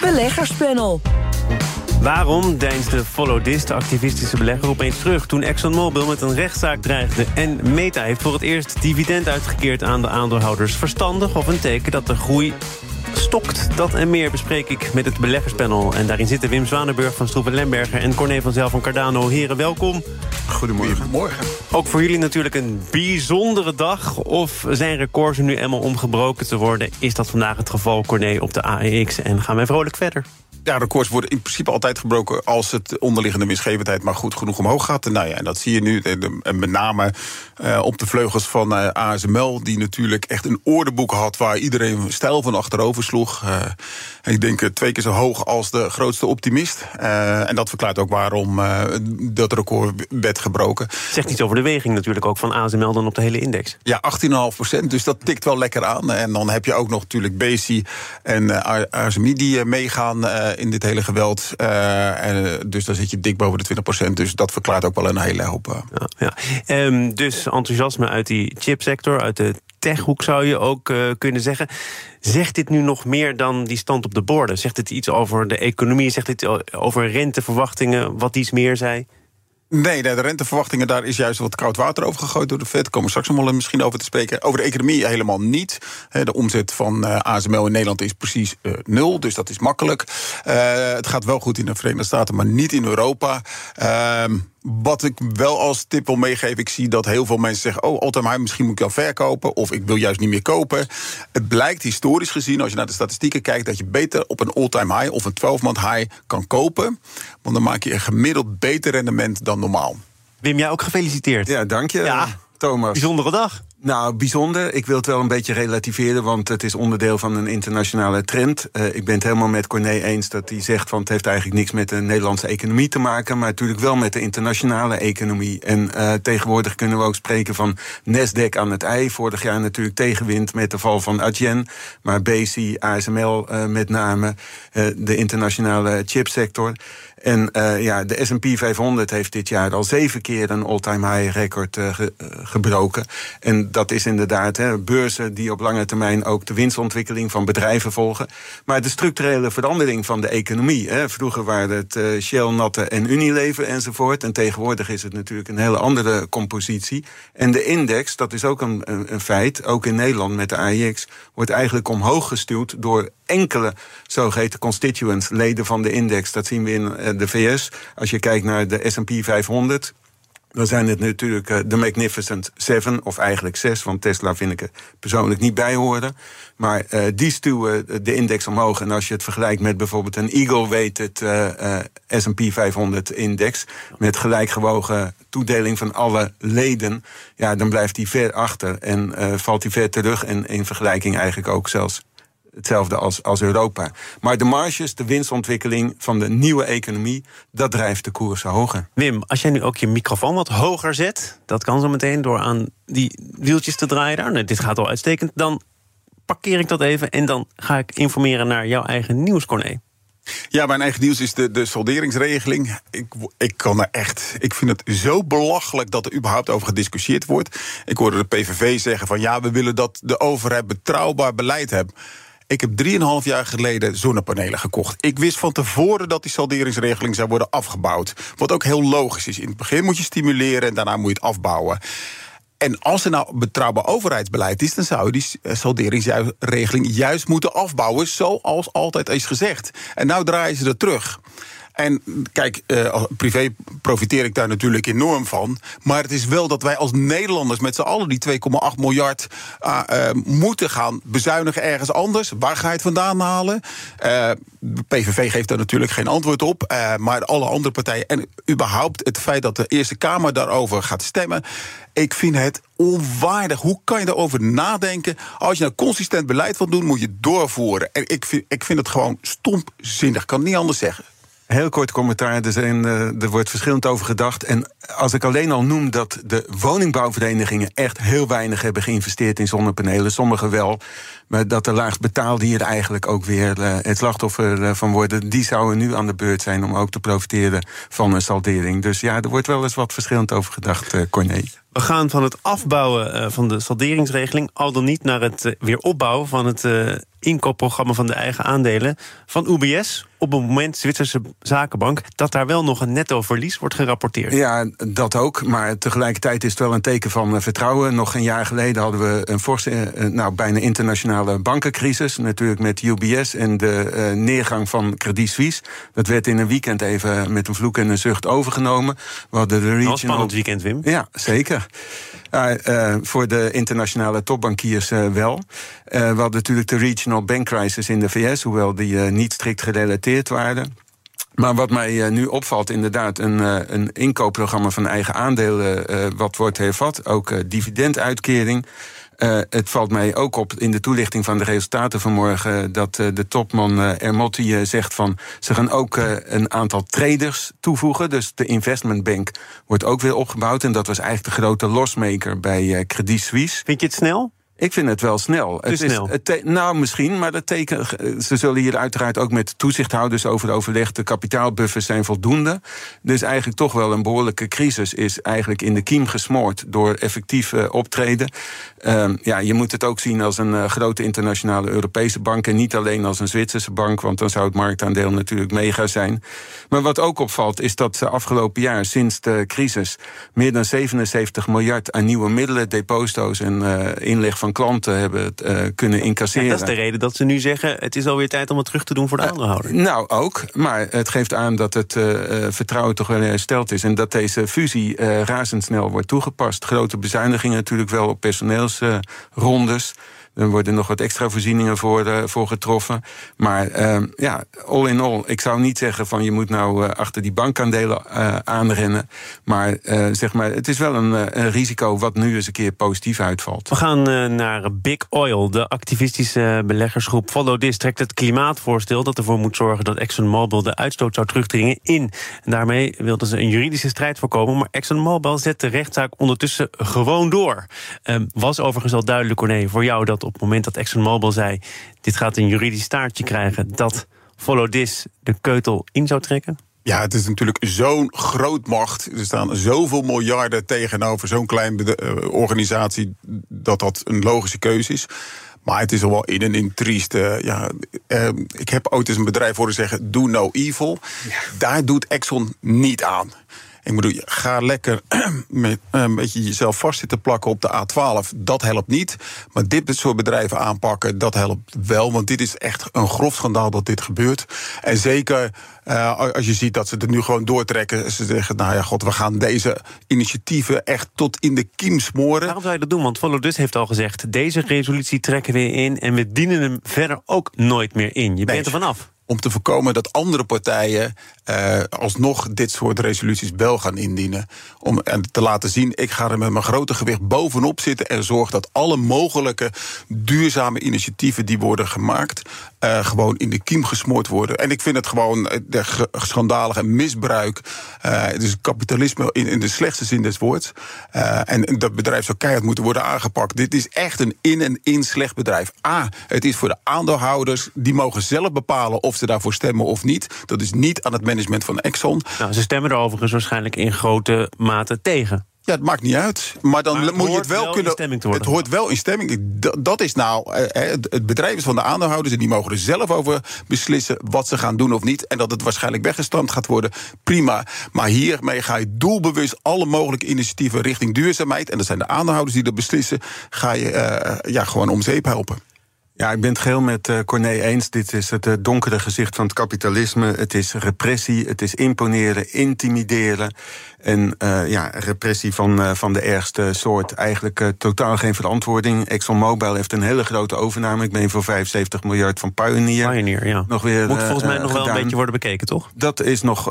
Beleggerspanel. Waarom deinsde FollowThis, de activistische belegger, opeens terug toen ExxonMobil met een rechtszaak dreigde? En Meta heeft voor het eerst dividend uitgekeerd aan de aandeelhouders. Verstandig of een teken dat de groei stokt? Dat en meer bespreek ik met het beleggerspanel. En daarin zitten Wim Zwanenburg van Stroeve Lemberger en Corné van Zeijl van Cardano. Heren, welkom. Goedemorgen. Goedemorgen. Ook voor jullie natuurlijk een bijzondere dag. Of zijn records nu eenmaal omgebroken te worden? Is dat vandaag het geval, Corné, op de AEX? En gaan wij vrolijk verder? Ja, records worden in principe altijd gebroken als het onderliggende winstgevendheid maar goed genoeg omhoog gaat. En, en dat zie je nu en met name op de vleugels van ASML, die natuurlijk echt een orderboek had waar iedereen stijl van achterover sloeg. Ik denk 2 keer zo hoog als de grootste optimist. En dat verklaart ook waarom dat record werd gebroken. Zegt iets over de weging natuurlijk ook van ASML dan op de hele index. Ja, 18,5%, dus dat tikt wel lekker aan. En dan heb je ook nog natuurlijk Besi en ASMI die meegaan in dit hele geweld. Dus dan zit je dik boven de 20%. Dus dat verklaart ook wel een hele hoop. Dus enthousiasme uit die chipsector, uit de techhoek zou je ook kunnen zeggen. Zegt dit nu nog meer dan die stand op de borden? Zegt dit iets over de economie? Zegt dit over renteverwachtingen? Wat iets meer zei? Nee, de renteverwachtingen, daar is juist wat koud water over gegooid door de Fed. Daar komen we straks nog wel misschien over te spreken. Over de economie helemaal niet. De omzet van ASML in Nederland is precies 0, dus dat is makkelijk. Het gaat wel goed in de Verenigde Staten, maar niet in Europa. Wat ik wel als tip wil meegeven, ik zie dat heel veel mensen zeggen, oh, all-time high, misschien moet ik wel verkopen, of ik wil juist niet meer kopen. Het blijkt historisch gezien, als je naar de statistieken kijkt, dat je beter op een all-time high of een 12-maand high kan kopen. Want dan maak je een gemiddeld beter rendement dan normaal. Wim, jij ook gefeliciteerd. Ja, dank je, ja. Thomas. Bijzondere dag. Nou, bijzonder. Ik wil het wel een beetje relativeren, want het is onderdeel van een internationale trend. Ik ben het helemaal met Corné eens dat hij zegt van het heeft eigenlijk niks met de Nederlandse economie te maken, maar natuurlijk wel met de internationale economie. En tegenwoordig kunnen we ook spreken van Nasdaq aan het ei. Vorig jaar natuurlijk tegenwind met de val van Adyen, maar Besi, ASML met name, de internationale chipsector. En de S&P 500 heeft dit jaar al 7 keer een all-time high record gebroken. En dat is inderdaad beurzen die op lange termijn ook de winstontwikkeling van bedrijven volgen. Maar de structurele verandering van de economie. Vroeger waren het Shell, Natte en Unilever enzovoort. En tegenwoordig is het natuurlijk een hele andere compositie. En de index, dat is ook een feit, ook in Nederland met de AEX, wordt eigenlijk omhoog gestuwd door enkele zogeheten constituents, leden van de index. Dat zien we in de VS. Als je kijkt naar de S&P 500... dan zijn het natuurlijk de Magnificent Seven, of eigenlijk 6... want Tesla vind ik er persoonlijk niet bij horen. Maar die stuwen de index omhoog. En als je het vergelijkt met bijvoorbeeld een eagle-weighted S&P 500-index... met gelijkgewogen toedeling van alle leden, ja, dan blijft die ver achter. En valt die ver terug en in vergelijking eigenlijk ook zelfs hetzelfde als Europa. Maar de marges, de winstontwikkeling van de nieuwe economie, dat drijft de koersen hoger. Wim, als jij nu ook je microfoon wat hoger zet, dat kan zo meteen door aan die wieltjes te draaien daar. Nee, dit gaat al uitstekend. Dan parkeer ik dat even en dan ga ik informeren naar jouw eigen nieuws, Corné. Ja, mijn eigen nieuws is de solderingsregeling. Ik kan er echt. Ik vind het zo belachelijk dat er überhaupt over gediscussieerd wordt. Ik hoorde de PVV zeggen van ja, we willen dat de overheid betrouwbaar beleid heeft. Ik heb 3,5 jaar geleden zonnepanelen gekocht. Ik wist van tevoren dat die salderingsregeling zou worden afgebouwd. Wat ook heel logisch is. In het begin moet je stimuleren en daarna moet je het afbouwen. En als er nou betrouwbaar overheidsbeleid is, dan zou je die salderingsregeling juist moeten afbouwen, zoals altijd is gezegd. En nou draaien ze dat terug. En kijk, privé profiteer ik daar natuurlijk enorm van. Maar het is wel dat wij als Nederlanders met z'n allen die 2,8 miljard moeten gaan bezuinigen ergens anders. Waar ga je het vandaan halen? De PVV geeft daar natuurlijk geen antwoord op. Maar alle andere partijen en überhaupt het feit dat de Eerste Kamer daarover gaat stemmen. Ik vind het onwaardig. Hoe kan je daarover nadenken? Als je nou consistent beleid wilt doen, moet je doorvoeren. En ik vind het gewoon stompzinnig. Ik kan het niet anders zeggen. Heel kort commentaar, er wordt verschillend over gedacht. En als ik alleen al noem dat de woningbouwverenigingen echt heel weinig hebben geïnvesteerd in zonnepanelen, sommigen wel, maar dat de laagst betaalde hier eigenlijk ook weer het slachtoffer van worden, die zouden nu aan de beurt zijn om ook te profiteren van een saldering. Dus ja, er wordt wel eens wat verschillend over gedacht, Corné. We gaan van het afbouwen van de salderingsregeling al dan niet naar het weer opbouwen van het inkoopprogramma van de eigen aandelen van UBS. Op het moment, Zwitserse zakenbank, dat daar wel nog een netto verlies wordt gerapporteerd. Ja, dat ook, maar tegelijkertijd is het wel een teken van vertrouwen. Nog een jaar geleden hadden we een forse, bijna internationale bankencrisis. Natuurlijk met UBS en de neergang van Credit Suisse. Dat werd in een weekend even met een vloek en een zucht overgenomen. We hadden de regional... Een spannend weekend, Wim. Ja, zeker. Voor de internationale topbankiers wel. We hadden natuurlijk de regional bank crisis in de VS, hoewel die niet strikt gerelateerd waren. Maar wat mij nu opvalt, inderdaad, een inkoopprogramma van eigen aandelen, wat wordt hervat, ook dividenduitkering. Het valt mij ook op in de toelichting van de resultaten vanmorgen dat de topman Ermotti zegt van ze gaan ook een aantal traders toevoegen. Dus de investmentbank wordt ook weer opgebouwd. En dat was eigenlijk de grote losmaker bij Credit Suisse. Vind je het snel? Ik vind het wel snel. Misschien, maar dat tekent. Ze zullen hier uiteraard ook met toezichthouders over overleg. De kapitaalbuffers zijn voldoende. Dus eigenlijk toch wel een behoorlijke crisis is eigenlijk in de kiem gesmoord door effectief optreden. Je moet het ook zien als een grote internationale Europese bank en niet alleen als een Zwitserse bank, want dan zou het marktaandeel natuurlijk mega zijn. Maar wat ook opvalt is dat ze afgelopen jaar sinds de crisis meer dan 77 miljard aan nieuwe middelen, deposito's en inleg van klanten hebben het kunnen incasseren. Ja, dat is de reden dat ze nu zeggen, het is alweer tijd om het terug te doen voor de aandeelhouder. Ook, maar het geeft aan dat het vertrouwen toch wel hersteld is en dat deze fusie razendsnel wordt toegepast. Grote bezuinigingen natuurlijk wel op personeelsrondes. Er worden nog wat extra voorzieningen voor getroffen. Maar all in all, ik zou niet zeggen van je moet nou achter die bankaandelen aanrennen. Maar het is wel een risico wat nu eens een keer positief uitvalt. We gaan naar Big Oil. De activistische beleggersgroep FollowThis trekt het klimaatvoorstel dat ervoor moet zorgen dat ExxonMobil de uitstoot zou terugdringen in. En daarmee wilden ze een juridische strijd voorkomen. Maar ExxonMobil zet de rechtszaak ondertussen gewoon door. Was overigens al duidelijk, Corné, voor jou dat op het moment dat ExxonMobil zei dit gaat een juridisch staartje krijgen, dat FollowThis de keutel in zou trekken? Ja, het is natuurlijk zo'n grootmacht. Er staan zoveel miljarden tegenover zo'n kleine organisatie dat een logische keuze is. Maar het is al wel in en in triest. Ik heb ooit eens een bedrijf horen zeggen, do no evil. Ja. Daar doet Exxon niet aan. Ik bedoel, ga lekker met een beetje jezelf vast zitten plakken op de A12. Dat helpt niet. Maar dit soort bedrijven aanpakken, dat helpt wel. Want dit is echt een grof schandaal dat dit gebeurt. En zeker als je ziet dat ze het nu gewoon doortrekken. Ze zeggen, we gaan deze initiatieven echt tot in de kiem smoren. Waarom zou je dat doen? Want FollowThis heeft al gezegd, deze resolutie trekken we in en we dienen hem verder ook nooit meer in. Je bent er vanaf. Om te voorkomen dat andere partijen alsnog dit soort resoluties wel gaan indienen. Om te laten zien, ik ga er met mijn grote gewicht bovenop zitten en zorg dat alle mogelijke duurzame initiatieven die worden gemaakt gewoon in de kiem gesmoord worden. En ik vind het gewoon schandalige misbruik. Dus kapitalisme in de slechtste zin des woords. En dat bedrijf zou keihard moeten worden aangepakt. Dit is echt een in en in slecht bedrijf. Het is voor de aandeelhouders, die mogen zelf bepalen of ze daarvoor stemmen of niet. Dat is niet aan het management van Exxon. Ze stemmen er overigens waarschijnlijk in grote mate tegen. Ja, het maakt niet uit. Maar dan moet je het wel kunnen. Het hoort wel in stemming. Dat is het bedrijf is van de aandeelhouders en die mogen er zelf over beslissen wat ze gaan doen of niet. En dat het waarschijnlijk weggestampt gaat worden, prima. Maar hiermee ga je doelbewust alle mogelijke initiatieven richting duurzaamheid, en dat zijn de aandeelhouders die dat beslissen, ga je gewoon om zeep helpen. Ja, ik ben het geheel met Corné eens. Dit is het donkere gezicht van het kapitalisme. Het is repressie, het is imponeren, intimideren. En repressie van de ergste soort. Eigenlijk totaal geen verantwoording. ExxonMobil heeft een hele grote overname. Ik meen voor 75 miljard van Pioneer. Pioneer, ja. Nog weer, moet volgens mij nog gedaan. Wel een beetje worden bekeken, toch? Dat is nog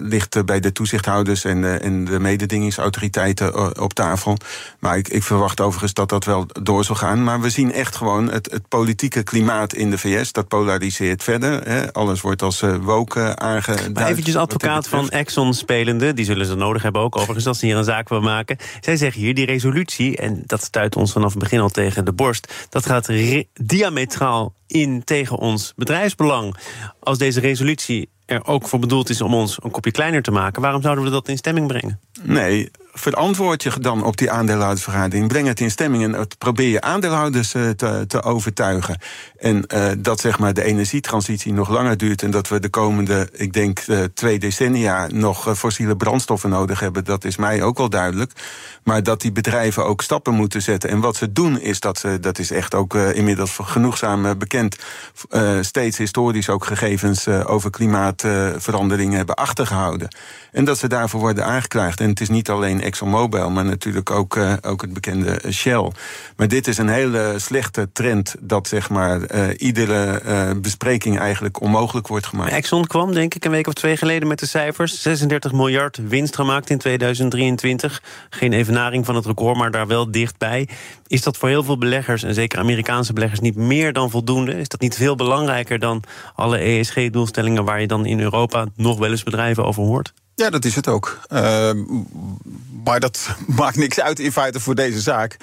ligt bij de toezichthouders en de mededingingsautoriteiten op tafel. Maar ik verwacht overigens dat wel door zal gaan. Maar we zien echt gewoon het politieke klimaat in de VS. Dat polariseert verder. Hè. Alles wordt als woke aangeduid. Maar eventjes advocaat van Exxon spelende. Die zullen ze nodig hebben ook. Overigens, dat ze hier een zaak van maken. Zij zeggen hier, die resolutie, en dat stuit ons vanaf het begin al tegen de borst, dat gaat diametraal in tegen ons bedrijfsbelang. Als deze resolutie er ook voor bedoeld is om ons een kopje kleiner te maken, waarom zouden we dat in stemming brengen? Nee, verantwoord je dan op die aandeelhoudersvergadering. Breng het in stemming en probeer je aandeelhouders te overtuigen. En dat zeg maar de energietransitie nog langer duurt en dat we de komende, ik denk, 2 decennia... nog fossiele brandstoffen nodig hebben, dat is mij ook wel duidelijk. Maar dat die bedrijven ook stappen moeten zetten. En wat ze doen is dat ze, dat is echt ook inmiddels genoegzaam bekend, steeds historisch ook gegevens over klimaatveranderingen hebben achtergehouden. En dat ze daarvoor worden aangeklaagd. En het is niet alleen ExxonMobil, maar natuurlijk ook het bekende Shell. Maar dit is een hele slechte trend dat zeg maar iedere bespreking eigenlijk onmogelijk wordt gemaakt. Exxon kwam denk ik een week of 2 geleden met de cijfers. 36 miljard winst gemaakt in 2023. Geen evenaring van het record, maar daar wel dichtbij. Is dat voor heel veel beleggers, en zeker Amerikaanse beleggers, niet meer dan voldoende? Is dat niet veel belangrijker dan alle ESG-doelstellingen waar je dan in Europa nog wel eens bedrijven over hoort? Ja, dat is het ook. Maar dat maakt niks uit in feite voor deze zaak.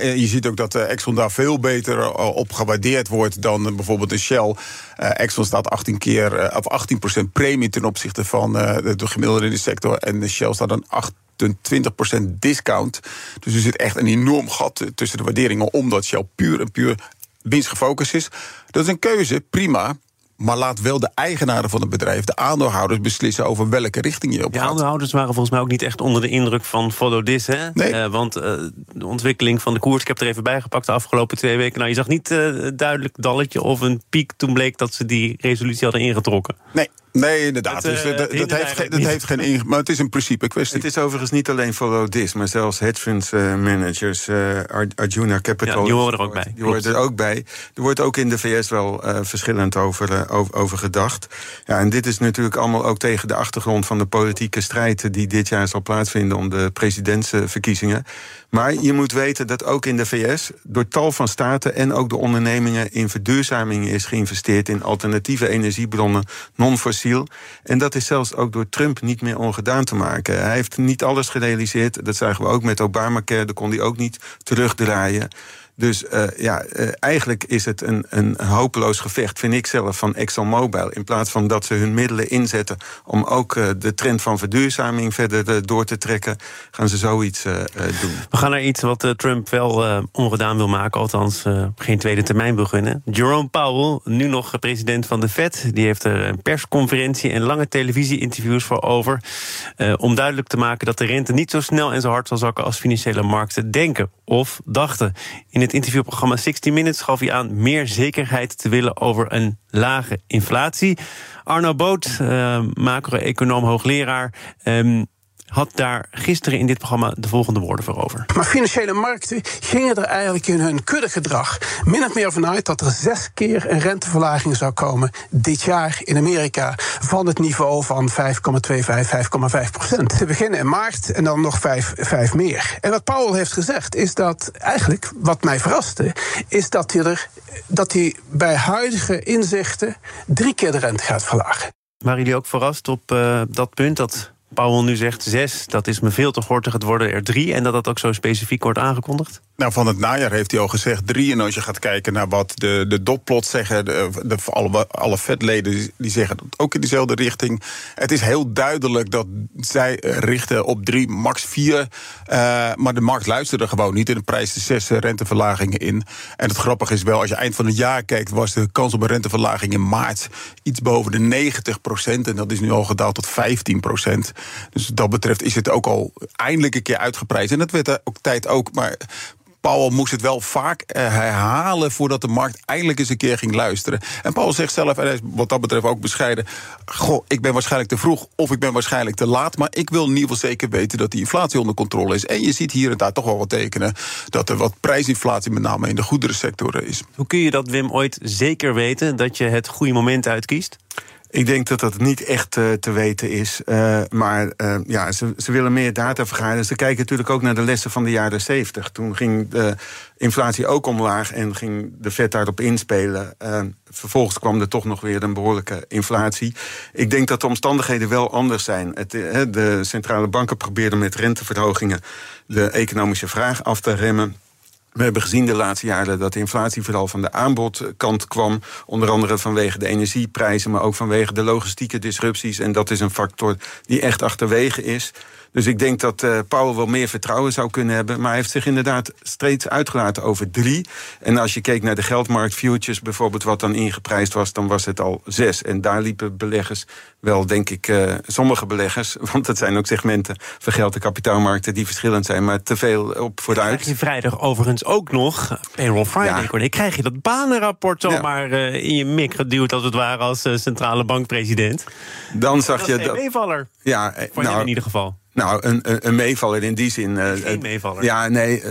Je ziet ook dat Exxon daar veel beter op gewaardeerd wordt dan bijvoorbeeld een Shell. Exxon staat 18% premie ten opzichte van de gemiddelde in de sector. En Shell staat dan 28% discount. Dus er zit echt een enorm gat tussen de waarderingen, omdat Shell puur winstgefocust is. Dat is een keuze, prima. Maar laat wel de eigenaren van het bedrijf, de aandeelhouders, beslissen over welke richting je op gaat. De aandeelhouders waren volgens mij ook niet echt onder de indruk van FollowThis, hè? Nee. Want de ontwikkeling van de koers, ik heb er even bijgepakt de afgelopen 2 weken. Nou, je zag niet duidelijk dalletje of een piek. Toen bleek dat ze die resolutie hadden ingetrokken. Nee, inderdaad. Maar het is een principe kwestie. Het is overigens niet alleen FollowThis, maar zelfs hedgefonds managers, Arjuna Capital. Ja, die horen er ook bij. Die horen er ook bij. Er wordt ook in de VS wel verschillend over gedacht. Ja, en dit is natuurlijk allemaal ook tegen de achtergrond van de politieke strijd die dit jaar zal plaatsvinden om de presidentsverkiezingen. Maar je moet weten dat ook in de VS door tal van staten en ook de ondernemingen in verduurzaming is geïnvesteerd in alternatieve energiebronnen, non-fossiel. En dat is zelfs ook door Trump niet meer ongedaan te maken. Hij heeft niet alles gerealiseerd. Dat zagen we ook met Obamacare. Dat kon hij ook niet terugdraaien. Dus eigenlijk is het een hopeloos gevecht, vind ik zelf, van ExxonMobil. In plaats van dat ze hun middelen inzetten om ook de trend van verduurzaming verder door te trekken, gaan ze zoiets doen. We gaan naar iets wat Trump wel ongedaan wil maken, althans geen tweede termijn wil gunnen. Jerome Powell, nu nog president van de Fed, die heeft er een persconferentie en lange televisie-interviews voor over, om duidelijk te maken dat de rente niet zo snel en zo hard zal zakken als financiële markten denken of dachten. In het interviewprogramma 16 Minutes gaf hij aan meer zekerheid te willen over een lage inflatie. Arno Boot, macro-econoom hoogleraar, had daar gisteren in dit programma de volgende woorden voor over. Maar financiële markten gingen er eigenlijk in hun kuddegedrag min of meer vanuit dat er 6 keer een renteverlaging zou komen dit jaar in Amerika van het niveau van 5,25-5,5%. Te beginnen in maart en dan nog 5 meer. En wat Powell heeft gezegd is dat eigenlijk, wat mij verraste, is dat hij bij huidige inzichten 3 keer de rente gaat verlagen. Waren jullie ook verrast op dat punt dat Powell nu zegt 6, dat is me veel te gortig, het worden er 3... en dat dat ook zo specifiek wordt aangekondigd? Nou, van het najaar heeft hij al gezegd 3... en als je gaat kijken naar wat de dotplots zeggen, alle Fed-leden die zeggen dat ook in dezelfde richting. Het is heel duidelijk dat zij richten op 3, max 4... maar de markt luisterde gewoon niet en de prijs de 6 renteverlagingen in. En het grappige is wel, als je eind van het jaar kijkt, was de kans op een renteverlaging in maart iets boven de 90%... en dat is nu al gedaald tot 15%. Dus wat dat betreft is het ook al eindelijk een keer uitgeprijsd. En dat werd ook tijd ook, maar Powell moest het wel vaak herhalen voordat de markt eindelijk eens een keer ging luisteren. En Powell zegt zelf, en hij is wat dat betreft ook bescheiden, goh, ik ben waarschijnlijk te vroeg of ik ben waarschijnlijk te laat, maar ik wil in ieder geval zeker weten dat die inflatie onder controle is. En je ziet hier en daar toch wel wat tekenen dat er wat prijsinflatie met name in de goederensector is. Hoe kun je dat, Wim, ooit zeker weten dat je het goede moment uitkiest? Ik denk dat dat niet echt te weten is. Maar ze willen meer data vergaren. Ze kijken natuurlijk ook naar de lessen van de jaren 70. Toen ging de inflatie ook omlaag en ging de Fed daarop inspelen. Vervolgens kwam er toch nog weer een behoorlijke inflatie. Ik denk dat de omstandigheden wel anders zijn. De centrale banken probeerden met renteverhogingen de economische vraag af te remmen. We hebben gezien de laatste jaren dat de inflatie vooral van de aanbodkant kwam. Onder andere vanwege de energieprijzen, maar ook vanwege de logistieke disrupties. En dat is een factor die echt achterwege is. Dus ik denk dat Powell wel meer vertrouwen zou kunnen hebben. Maar hij heeft zich inderdaad steeds uitgelaten over 3. En als je keek naar de geldmarkt futures bijvoorbeeld, wat dan ingeprijsd was, dan was het al 6. En daar liepen beleggers wel, denk ik, sommige beleggers, want dat zijn ook segmenten van geld- en kapitaalmarkten die verschillend zijn, maar te veel op vooruit. Krijg je vrijdag overigens ook nog, Payroll Friday, ja. Krijg je dat banenrapport zomaar in je mik geduwd, als het ware, als centrale bankpresident? Dan zag je dat. Meevaller. Ja, vond je in ieder geval. Nou, een meevaller in die zin. Geen meevaller. Ja, nee,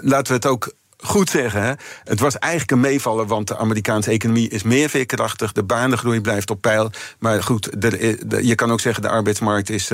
laten we het ook goed zeggen. Hè. Het was eigenlijk een meevaller, want de Amerikaanse economie is meer veerkrachtig. De banengroei blijft op peil. Maar goed, je kan ook zeggen, de arbeidsmarkt is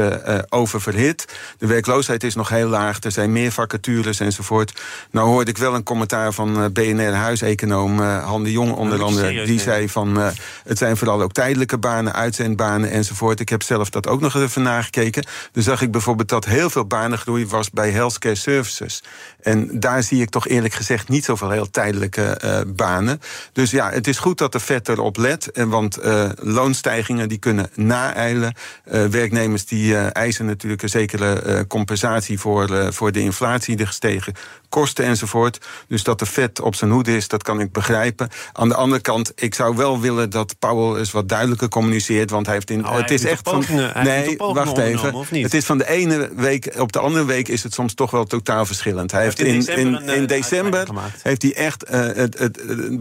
oververhit. De werkloosheid is nog heel laag. Er zijn meer vacatures enzovoort. Nou hoorde ik wel een commentaar van BNR-huiseconoom Han de Jong onder andere. Die zei van, het zijn vooral ook tijdelijke banen, uitzendbanen enzovoort. Ik heb zelf dat ook nog even nagekeken. Dan zag ik bijvoorbeeld dat heel veel banengroei was bij healthcare services. En daar zie ik toch eerlijk gezegd niet zoveel heel tijdelijke banen. Dus ja, het is goed dat de Fed erop let. Want loonstijgingen die kunnen naeilen. Werknemers die eisen natuurlijk een zekere compensatie voor de inflatie, de gestegen kosten enzovoort. Dus dat de Fed op zijn hoede is, dat kan ik begrijpen. Aan de andere kant, ik zou wel willen dat Powell eens wat duidelijker communiceert, want hij heeft het is echt van, nee, wacht even. Het is van de ene week op de andere week is het soms toch wel totaal verschillend. Hij heeft in december heeft hij echt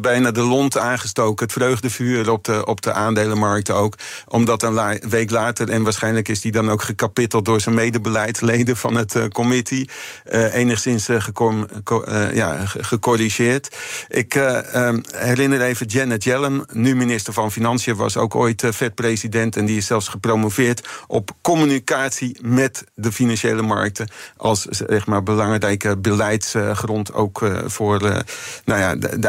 bijna de lont aangestoken. Het vreugdevuur op de aandelenmarkten ook. Omdat een week later, en waarschijnlijk is hij dan ook gekapiteld door zijn medebeleidsleden van het committee, enigszins gecorrigeerd. Ik herinner even Janet Yellen, nu minister van Financiën, was ook ooit Fed-president en die is zelfs gepromoveerd op communicatie met de financiële markten als, zeg maar, belangrijke beleidsgrond ook voor de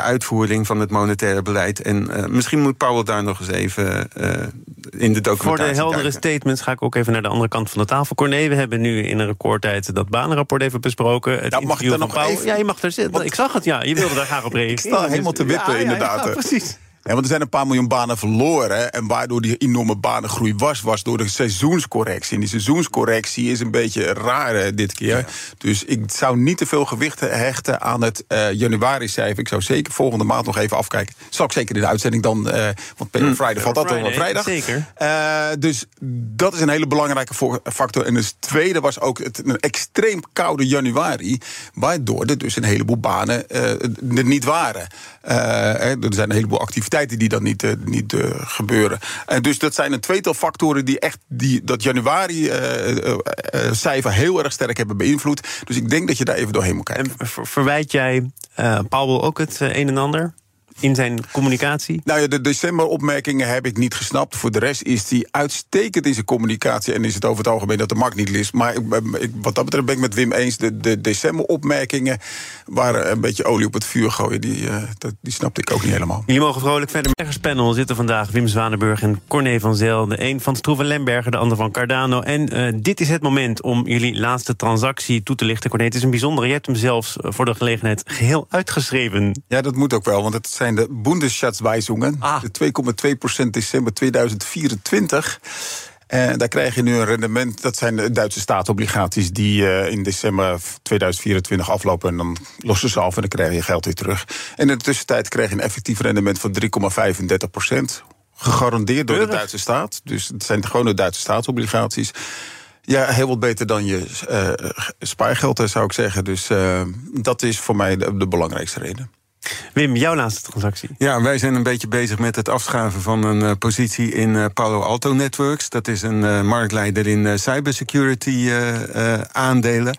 uitvoering van het monetaire beleid. En misschien moet Powell daar nog eens even in de documentatie kijken. Voor de heldere statements ga ik ook even naar de andere kant van de tafel. Corné, we hebben nu in een recordtijd dat banenrapport even besproken. Het mag ik daar nog even? Ja, je mag daar zitten. Ik zag het, ja. Je wilde daar graag op reageren. Ik sta helemaal te wippen, inderdaad. Ja, precies. Ja, want er zijn een paar miljoen banen verloren. Hè, en waardoor die enorme banengroei was door de seizoenscorrectie. En die seizoenscorrectie is een beetje raar dit keer. Ja. Dus ik zou niet te veel gewicht hechten aan het januari-cijfer. Ik zou zeker volgende maand nog even afkijken. Zal ik zeker in de uitzending dan, want Payroll Friday valt dat al op vrijdag. Zeker. Dus dat is een hele belangrijke factor. En het tweede was ook een extreem koude januari. Waardoor er dus een heleboel banen er niet waren. Er zijn een heleboel activiteiten die dan niet gebeuren. Dus dat zijn een tweetal factoren die echt dat januari-cijfer heel erg sterk hebben beïnvloed. Dus ik denk dat je daar even doorheen moet kijken. En verwijt jij Powell ook het een en ander in zijn communicatie? Nou ja, de decemberopmerkingen heb ik niet gesnapt. Voor de rest is hij uitstekend in zijn communicatie en is het over het algemeen dat de markt niet is. Maar wat dat betreft ben ik met Wim eens. De decemberopmerkingen waren een beetje olie op het vuur gooien. Die snapte ik ook niet helemaal. Jullie mogen vrolijk verder. Met het panel zitten vandaag Wim Zwanenburg en Corné van Zeijl. De een van Stroeve Lemberger, de ander van Cardano. En dit is het moment om jullie laatste transactie toe te lichten. Corné, het is een bijzondere. Je hebt hem zelfs voor de gelegenheid geheel uitgeschreven. Ja, dat moet ook wel, want het zijn de Bundesschatzweisungen, de 2,2% december 2024. En daar krijg je nu een rendement. Dat zijn de Duitse staatsobligaties die in december 2024 aflopen. En dan lossen ze af en dan krijg je geld weer terug. En in de tussentijd krijg je een effectief rendement van 3,35%. Gegarandeerd door de Duitse staat. Dus het zijn gewoon de Duitse staatsobligaties. Ja, heel wat beter dan je spaargeld, zou ik zeggen. Dus dat is voor mij de belangrijkste reden. Wim, jouw laatste transactie. Ja, wij zijn een beetje bezig met het afschaven van een positie in Palo Alto Networks. Dat is een marktleider in cybersecurity aandelen.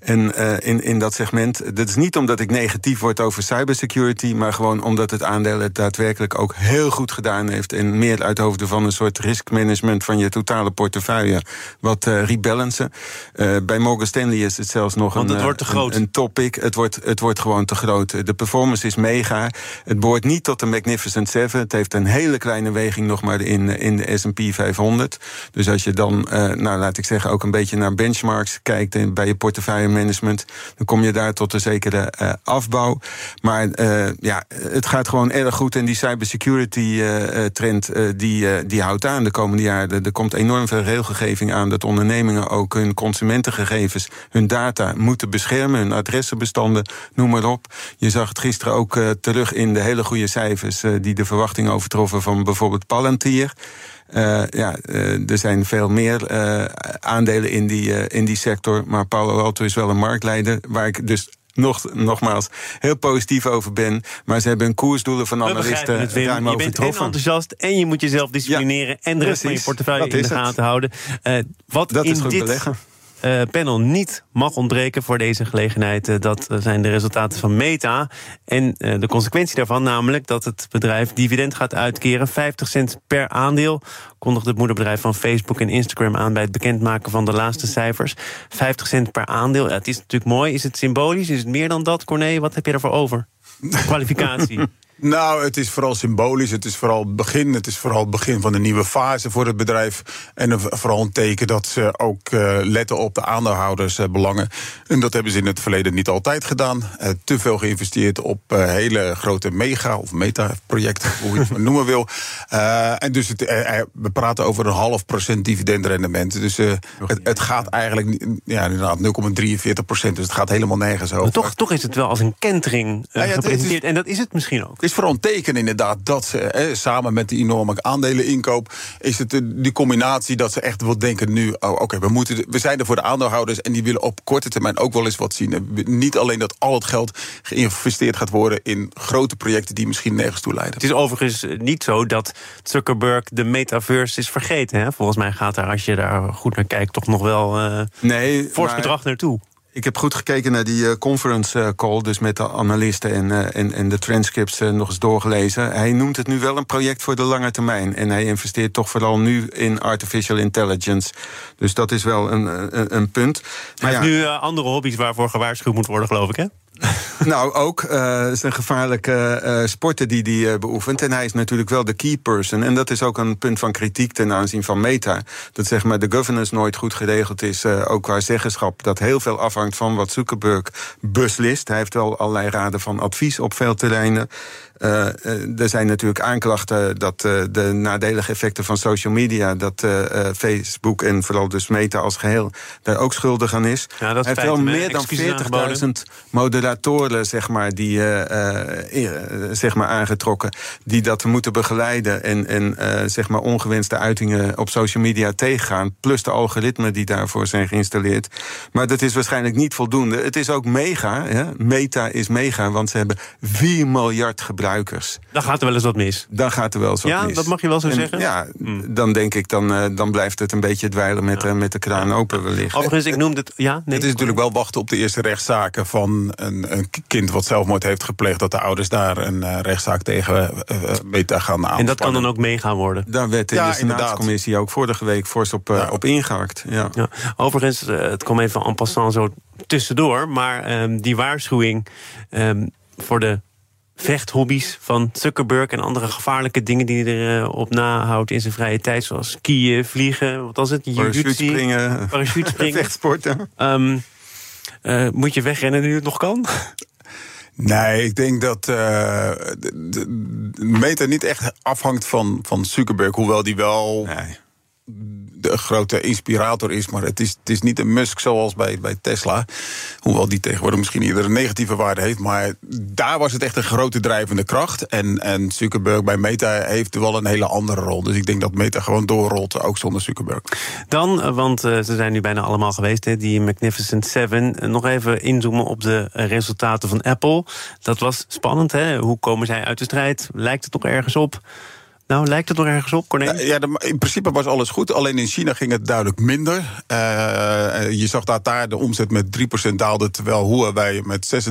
En in dat segment. Dat is niet omdat ik negatief word over cybersecurity, maar gewoon omdat het aandeel het daadwerkelijk ook heel goed gedaan heeft. En meer uit hoofde van een soort risk management van je totale portefeuille wat rebalancen. Bij Morgan Stanley is het zelfs nog een topic. Het wordt gewoon te groot. De performance is mega. Het behoort niet tot de Magnificent Seven. Het heeft een hele kleine weging nog maar in de S&P 500. Dus als je dan, laat ik zeggen, ook een beetje naar benchmarks kijkt en bij je portefeuille management, dan kom je daar tot een zekere afbouw. Maar het gaat gewoon erg goed. En die cybersecurity trend, die houdt aan de komende jaren. Er komt enorm veel regelgeving aan dat ondernemingen ook hun consumentengegevens, hun data moeten beschermen, hun adressenbestanden, noem maar op. Je zag het gisteren ook terug in de hele goede cijfers die de verwachtingen overtroffen van bijvoorbeeld Palantir. Er zijn veel meer aandelen in die sector, maar Palo Alto is wel een marktleider waar ik dus nogmaals heel positief over ben. Maar ze hebben hun koersdoelen van analisten ruim overtroffen. Je bent en enthousiast en je moet jezelf disciplineren en de rest van je portefeuille in de gaten houden. Dat is goed beleggen. Panel niet mag ontbreken voor deze gelegenheid. Dat zijn de resultaten van Meta. En de consequentie daarvan, namelijk dat het bedrijf dividend gaat uitkeren. 50 cent per aandeel kondigde het moederbedrijf van Facebook en Instagram aan bij het bekendmaken van de laatste cijfers. 50 cent per aandeel, het is natuurlijk mooi. Is het symbolisch? Is het meer dan dat? Corné, wat heb je daarvoor over? Kwalificatie. Nou, het is vooral symbolisch. Het is vooral het begin van een nieuwe fase voor het bedrijf. En vooral een teken dat ze ook letten op de aandeelhoudersbelangen. En dat hebben ze in het verleden niet altijd gedaan. Te veel geïnvesteerd op hele grote mega- of meta-projecten, hoe je het maar noemen wil. We praten over 0,5% dividendrendement. Dus het gaat eigenlijk inderdaad 0,43%. Dus het gaat helemaal nergens over. Maar toch is het wel als een kentering gepresenteerd. En dat is het misschien ook. Het is vooral een teken inderdaad dat ze, samen met die enorme aandeleninkoop, is het die combinatie dat ze echt wil denken nu, we zijn er voor de aandeelhouders en die willen op korte termijn ook wel eens wat zien. Niet alleen dat al het geld geïnvesteerd gaat worden in grote projecten die misschien nergens toe leiden. Het is overigens niet zo dat Zuckerberg de metaverse is vergeten. Hè? Volgens mij gaat daar, als je daar goed naar kijkt, toch nog wel fors bedrag naartoe. Ik heb goed gekeken naar die conference call, dus met de analisten en de transcripts nog eens doorgelezen. Hij noemt het nu wel een project voor de lange termijn. En hij investeert toch vooral nu in artificial intelligence. Dus dat is wel een punt. Maar hij heeft nu andere hobby's waarvoor gewaarschuwd moet worden, geloof ik, hè? Nou, ook. Het is een gevaarlijke sporten die hij beoefent. En hij is natuurlijk wel de key person. En dat is ook een punt van kritiek ten aanzien van Meta. Dat zeg maar de governance nooit goed geregeld is. Ook qua zeggenschap. Dat heel veel afhangt van wat Zuckerberg beslist. Hij heeft wel allerlei raden van advies op veel terreinen. Er zijn natuurlijk aanklachten dat de nadelige effecten van social media, dat Facebook en vooral dus Meta als geheel daar ook schuldig aan is. Ja, dat hij heeft wel meer dan 40.000 moderatoren aangetrokken die dat moeten begeleiden en ongewenste uitingen op social media tegengaan, plus de algoritmen die daarvoor zijn geïnstalleerd. Maar dat is waarschijnlijk niet voldoende. Het is ook mega. Ja? Meta is mega, want ze hebben 4 miljard gebruikers. Dan gaat er wel eens wat mis. Ja, dat mag je wel zo zeggen. Ja, dan denk ik, dan blijft het een beetje dweilen met de kraan open wellicht. Overigens, ik noemde het... het is natuurlijk wel wachten op de eerste rechtszaken van een kind wat zelfmoord heeft gepleegd, dat de ouders daar een rechtszaak tegen Meta gaan aanspannen. En dat kan dan ook meegaan worden. Daar werd de Senaatscommissie ook vorige week fors op ingehakt. Ja. Ja. Overigens, het kwam even en passant zo tussendoor, maar die waarschuwing voor de vechthobby's van Zuckerberg en andere gevaarlijke dingen die hij erop nahoudt in zijn vrije tijd, zoals skiën, vliegen, wat was het? Parachutespringen. Vechtsporten. Moet je wegrennen nu het nog kan? Nee, ik denk dat de Meta niet echt afhangt van Zuckerberg, hoewel die wel... Nee. de grote inspirator is. Maar het is niet een Musk zoals bij Tesla. Hoewel die tegenwoordig misschien eerder een negatieve waarde heeft. Maar daar was het echt een grote drijvende kracht. En Zuckerberg bij Meta heeft wel een hele andere rol. Dus ik denk dat Meta gewoon doorrolt, ook zonder Zuckerberg. Dan, want ze zijn nu bijna allemaal geweest, hè, die Magnificent Seven. Nog even inzoomen op de resultaten van Apple. Dat was spannend, hè? Hoe komen zij uit de strijd? Lijkt het nog ergens op? Nou, lijkt het nog ergens op, Corné? Ja, in principe was alles goed. Alleen in China ging het duidelijk minder. Je zag dat daar de omzet met 3% daalde, terwijl Huawei met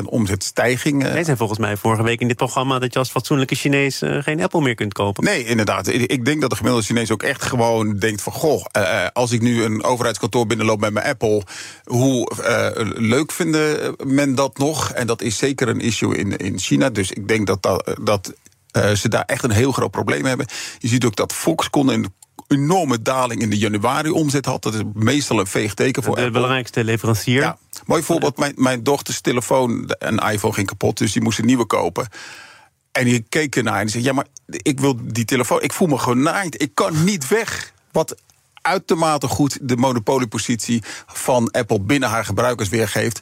36% omzetstijging. Jij zei volgens mij vorige week in dit programma dat je als fatsoenlijke Chinees geen Apple meer kunt kopen. Nee, inderdaad. Ik denk dat de gemiddelde Chinees ook echt gewoon denkt van, goh, als ik nu een overheidskantoor binnenloop met mijn Apple, hoe leuk vinden men dat nog? En dat is zeker een issue in China. Dus ik denk dat ze daar echt een heel groot probleem hebben. Je ziet ook dat Foxconn een enorme daling in de januari omzet had. Dat is meestal een veeg teken voor de belangrijkste leverancier. Ja, mooi voorbeeld. Mijn dochters telefoon, een iPhone, ging kapot, dus die moest een nieuwe kopen. En die keek ernaar en zei, ja, maar ik wil die telefoon, ik voel me genaaid, ik kan niet weg. Wat uitermate goed de monopoliepositie van Apple binnen haar gebruikers weergeeft.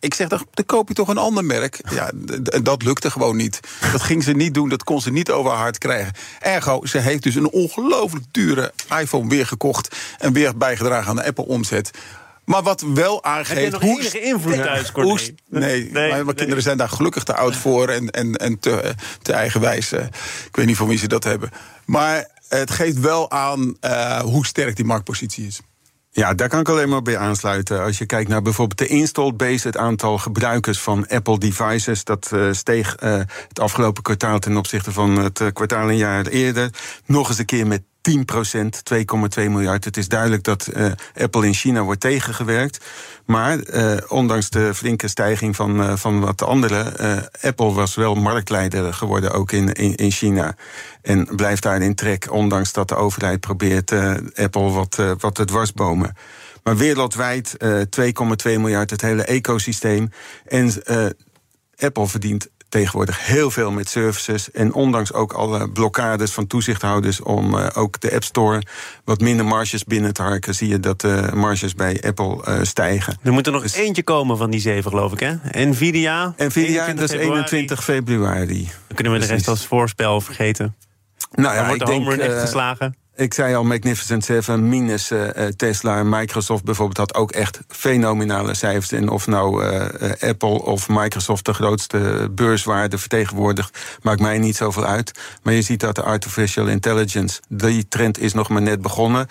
Ik zeg, dan koop je toch een ander merk. Ja, dat lukte gewoon niet. Dat ging ze niet doen, dat kon ze niet over haar hart krijgen. Ergo, ze heeft dus een ongelooflijk dure iPhone weer gekocht en weer bijgedragen aan de Apple-omzet. Maar wat wel aangeeft, nog enige invloed thuis, Corné? Mijn kinderen zijn daar gelukkig te oud voor en te eigenwijs. Ik weet niet van wie ze dat hebben. Maar het geeft wel aan hoe sterk die marktpositie is. Ja, daar kan ik alleen maar bij aansluiten. Als je kijkt naar bijvoorbeeld de installed base, het aantal gebruikers van Apple devices, dat steeg het afgelopen kwartaal ten opzichte van het kwartaal een jaar eerder nog eens een keer met 10%, 2,2 miljard. Het is duidelijk dat Apple in China wordt tegengewerkt. Maar ondanks de flinke stijging van wat anderen, Apple was wel marktleider geworden ook in China. En blijft daarin trek, ondanks dat de overheid probeert Apple wat te dwarsbomen. Maar wereldwijd 2,2 miljard, het hele ecosysteem. En Apple verdient tegenwoordig heel veel met services. En ondanks ook alle blokkades van toezichthouders om ook de App Store wat minder marges binnen te harken, zie je dat de marges bij Apple stijgen. Er moet er nog eentje komen van die 7, geloof ik, hè? Nvidia, dat is 21 februari. Dan kunnen we de rest als voorspel vergeten. Nou ja, wordt de home run echt geslagen? Ik zei al, Magnificent Seven, minus Tesla. Microsoft bijvoorbeeld had ook echt fenomenale cijfers. En of nou Apple of Microsoft de grootste beurswaarde vertegenwoordigt, maakt mij niet zoveel uit. Maar je ziet dat de artificial intelligence, die trend is nog maar net begonnen.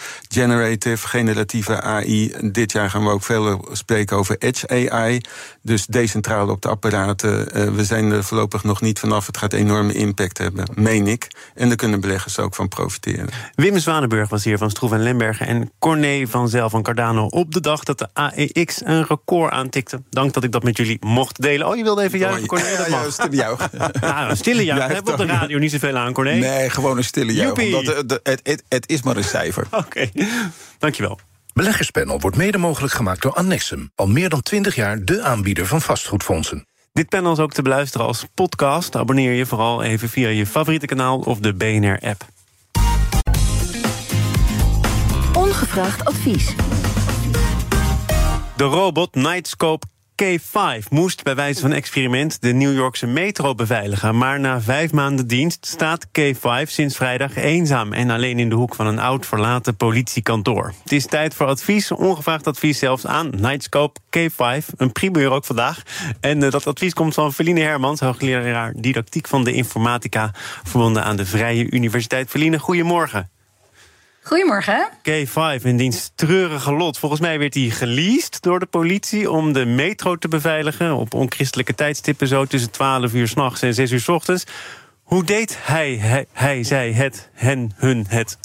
Generatieve AI. Dit jaar gaan we ook veel spreken over edge AI. Dus decentraal op de apparaten. We zijn er voorlopig nog niet vanaf. Het gaat enorme impact hebben, meen ik. En daar kunnen beleggers ook van profiteren. Wim Zwanenburg was hier van Stroeve Lemberger en Corné van Zeijl van Cardano op de dag dat de AEX een record aantikte. Dank dat ik dat met jullie mocht delen. Oh, je wilde even juichen, Corné? Ja, stille juich. Nou, een stille juich. We hebben op de radio niet zoveel aan, Corné. Nee, gewoon een stille juich. Omdat het is maar een cijfer. Oké, dankjewel. Beleggerspanel wordt mede mogelijk gemaakt door Annexum. Al meer dan 20 jaar de aanbieder van vastgoedfondsen. Dit panel is ook te beluisteren als podcast. Abonneer je vooral even via je favoriete kanaal of de BNR-app. Ongevraagd advies. De robot Knightscope K5 moest bij wijze van experiment de New Yorkse metro beveiligen. Maar na 5 maanden dienst staat K5 sinds vrijdag eenzaam en alleen in de hoek van een oud verlaten politiekantoor. Het is tijd voor advies, ongevraagd advies zelfs aan Knightscope K5. Een primeur ook vandaag. En dat advies komt van Feline Hermans, hoogleraar didactiek van de informatica, verbonden aan de Vrije Universiteit. Feline, goedemorgen. Goedemorgen. K5 in dienst treurige lot. Volgens mij werd hij geleased door de politie om de metro te beveiligen op onchristelijke tijdstippen, zo tussen 12 uur 's nachts en 6 uur 's ochtends. Hoe deed hij, zij, het, hen, hun, het?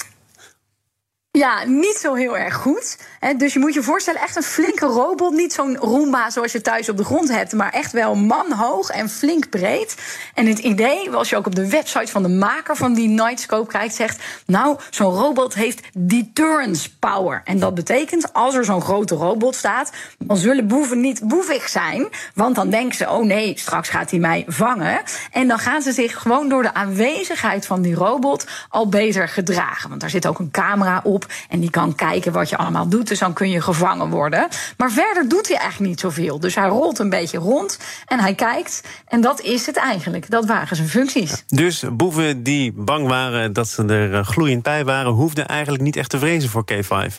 Ja, niet zo heel erg goed. Dus je moet je voorstellen, echt een flinke robot. Niet zo'n Roomba zoals je thuis op de grond hebt, maar echt wel manhoog en flink breed. En het idee, als je ook op de website van de maker van die Knightscope kijkt, zegt, nou, zo'n robot heeft deterrence power. En dat betekent, als er zo'n grote robot staat, dan zullen boeven niet boevig zijn. Want dan denken ze, oh nee, straks gaat hij mij vangen. En dan gaan ze zich gewoon door de aanwezigheid van die robot al beter gedragen. Want daar zit ook een camera op. op en die kan kijken wat je allemaal doet. Dus dan kun je gevangen worden. Maar verder doet hij eigenlijk niet zoveel. Dus hij rolt een beetje rond en hij kijkt. En dat is het eigenlijk. Dat waren zijn functies. Dus boeven die bang waren dat ze er gloeiend bij waren, hoefden eigenlijk niet echt te vrezen voor K5.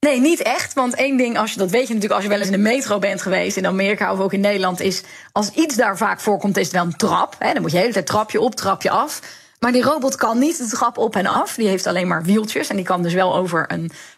Nee, niet echt, want één ding, als je dat weet je natuurlijk als je wel eens in de metro bent geweest in Amerika of ook in Nederland, is als iets daar vaak voorkomt, is het wel een trap. Hè? Dan moet je de hele tijd trapje op, trapje af. Maar die robot kan niet de trap op en af. Die heeft alleen maar wieltjes en die kan dus wel over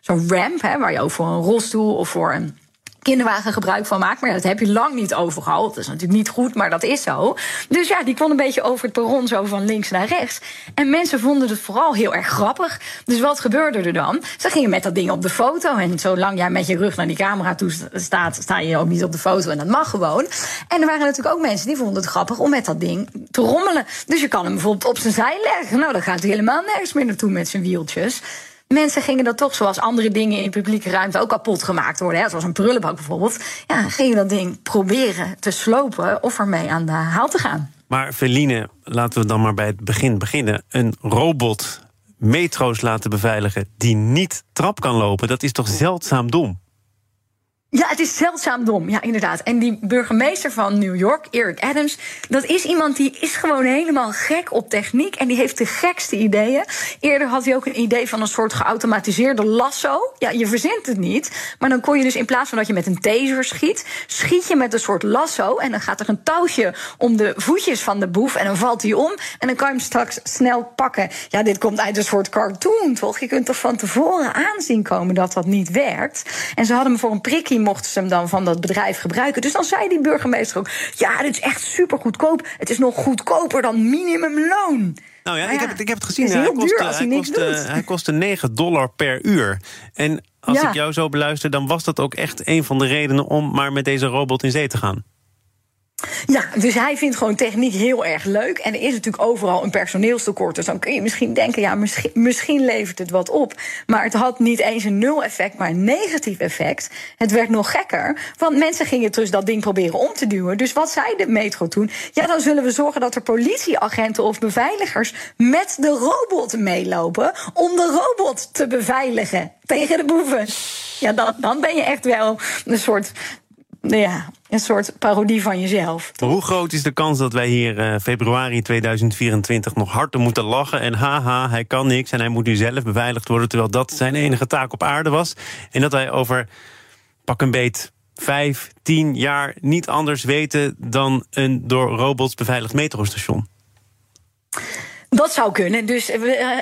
zo'n ramp, hè, waar je ook voor een rolstoel of voor een kinderwagen gebruik van maakt. Maar ja, dat heb je lang niet overal. Dat is natuurlijk niet goed, maar dat is zo. Dus ja, die kon een beetje over het perron zo van links naar rechts. En mensen vonden het vooral heel erg grappig. Dus wat gebeurde er dan? Ze gingen met dat ding op de foto. En zolang jij met je rug naar die camera toe staat, sta je ook niet op de foto. En dat mag gewoon. En er waren natuurlijk ook mensen die vonden het grappig om met dat ding te rommelen. Dus je kan hem bijvoorbeeld op zijn zij leggen. Nou, dan gaat hij helemaal nergens meer naartoe met zijn wieltjes. Mensen gingen dat toch, zoals andere dingen in de publieke ruimte ook kapot gemaakt worden. Hè, zoals een prullenbak bijvoorbeeld. Ja, gingen dat ding proberen te slopen of ermee aan de haal te gaan. Maar Feline, laten we dan maar bij het begin beginnen. Een robot metro's laten beveiligen die niet trap kan lopen, dat is toch zeldzaam dom? Ja, het is zeldzaam dom, ja, inderdaad. En die burgemeester van New York, Eric Adams, dat is iemand die is gewoon helemaal gek op techniek en die heeft de gekste ideeën. Eerder had hij ook een idee van een soort geautomatiseerde lasso. Ja, je verzint het niet, maar dan kon je dus in plaats van dat je met een taser schiet, schiet je met een soort lasso en dan gaat er een touwtje om de voetjes van de boef en dan valt hij om en dan kan je hem straks snel pakken. Ja, dit komt uit een soort cartoon, toch? Je kunt toch van tevoren aanzien komen dat dat niet werkt. En ze hadden hem voor een prikkie mochten ze hem dan van dat bedrijf gebruiken. Dus dan zei die burgemeester ook, ja, dit is echt super goedkoop. Het is nog goedkoper dan minimumloon. Nou ja, ik heb het gezien. Hij kostte $9 per uur. En als ik jou zo beluister, dan was dat ook echt een van de redenen om maar met deze robot in zee te gaan. Ja, dus hij vindt gewoon techniek heel erg leuk. En er is natuurlijk overal een personeelstekort. Dus dan kun je misschien denken, ja, misschien levert het wat op. Maar het had niet eens een nul-effect, maar een negatief effect. Het werd nog gekker, want mensen gingen dus dat ding proberen om te duwen. Dus wat zei de metro toen? Ja, dan zullen we zorgen dat er politieagenten of beveiligers met de robot meelopen om de robot te beveiligen tegen de boeven. Ja, dan ben je echt wel een soort, ja, een soort parodie van jezelf. Maar hoe groot is de kans dat wij hier februari 2024 nog harder moeten lachen en haha, hij kan niks en hij moet nu zelf beveiligd worden, terwijl dat zijn enige taak op aarde was. En dat wij over pak een beet 5-10 jaar niet anders weten dan een door robots beveiligd metrostation. Dat zou kunnen. Dus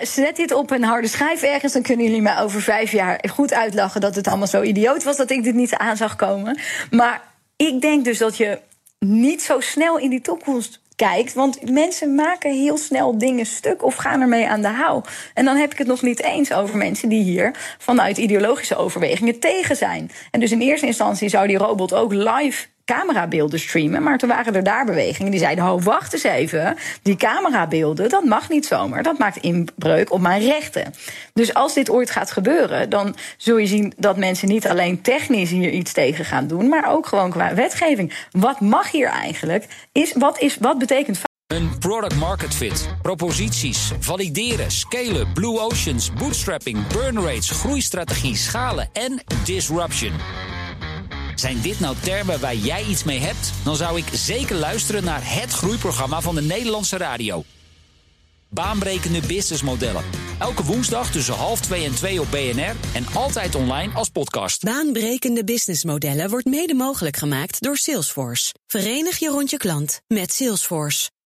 zet dit op een harde schijf ergens. Dan kunnen jullie mij over 5 jaar goed uitlachen dat het allemaal zo idioot was dat ik dit niet aan zag komen. Maar ik denk dus dat je niet zo snel in die toekomst kijkt. Want mensen maken heel snel dingen stuk of gaan ermee aan de haal. En dan heb ik het nog niet eens over mensen die hier vanuit ideologische overwegingen tegen zijn. En dus in eerste instantie zou die robot ook live camerabeelden streamen, maar toen waren er daar bewegingen die zeiden, ho, wacht eens even, die camerabeelden, dat mag niet zomaar. Dat maakt inbreuk op mijn rechten. Dus als dit ooit gaat gebeuren, dan zul je zien dat mensen niet alleen technisch hier iets tegen gaan doen, maar ook gewoon qua wetgeving. Wat mag hier eigenlijk? Wat betekent een product market fit, proposities, valideren, scalen, blue oceans, bootstrapping, burn rates, groeistrategie, schalen en disruption. Zijn dit nou termen waar jij iets mee hebt? Dan zou ik zeker luisteren naar het groeiprogramma van de Nederlandse radio. Baanbrekende businessmodellen. Elke woensdag tussen 12:30 en 2 op BNR en altijd online als podcast. Baanbrekende businessmodellen wordt mede mogelijk gemaakt door Salesforce. Verenig je rond je klant met Salesforce.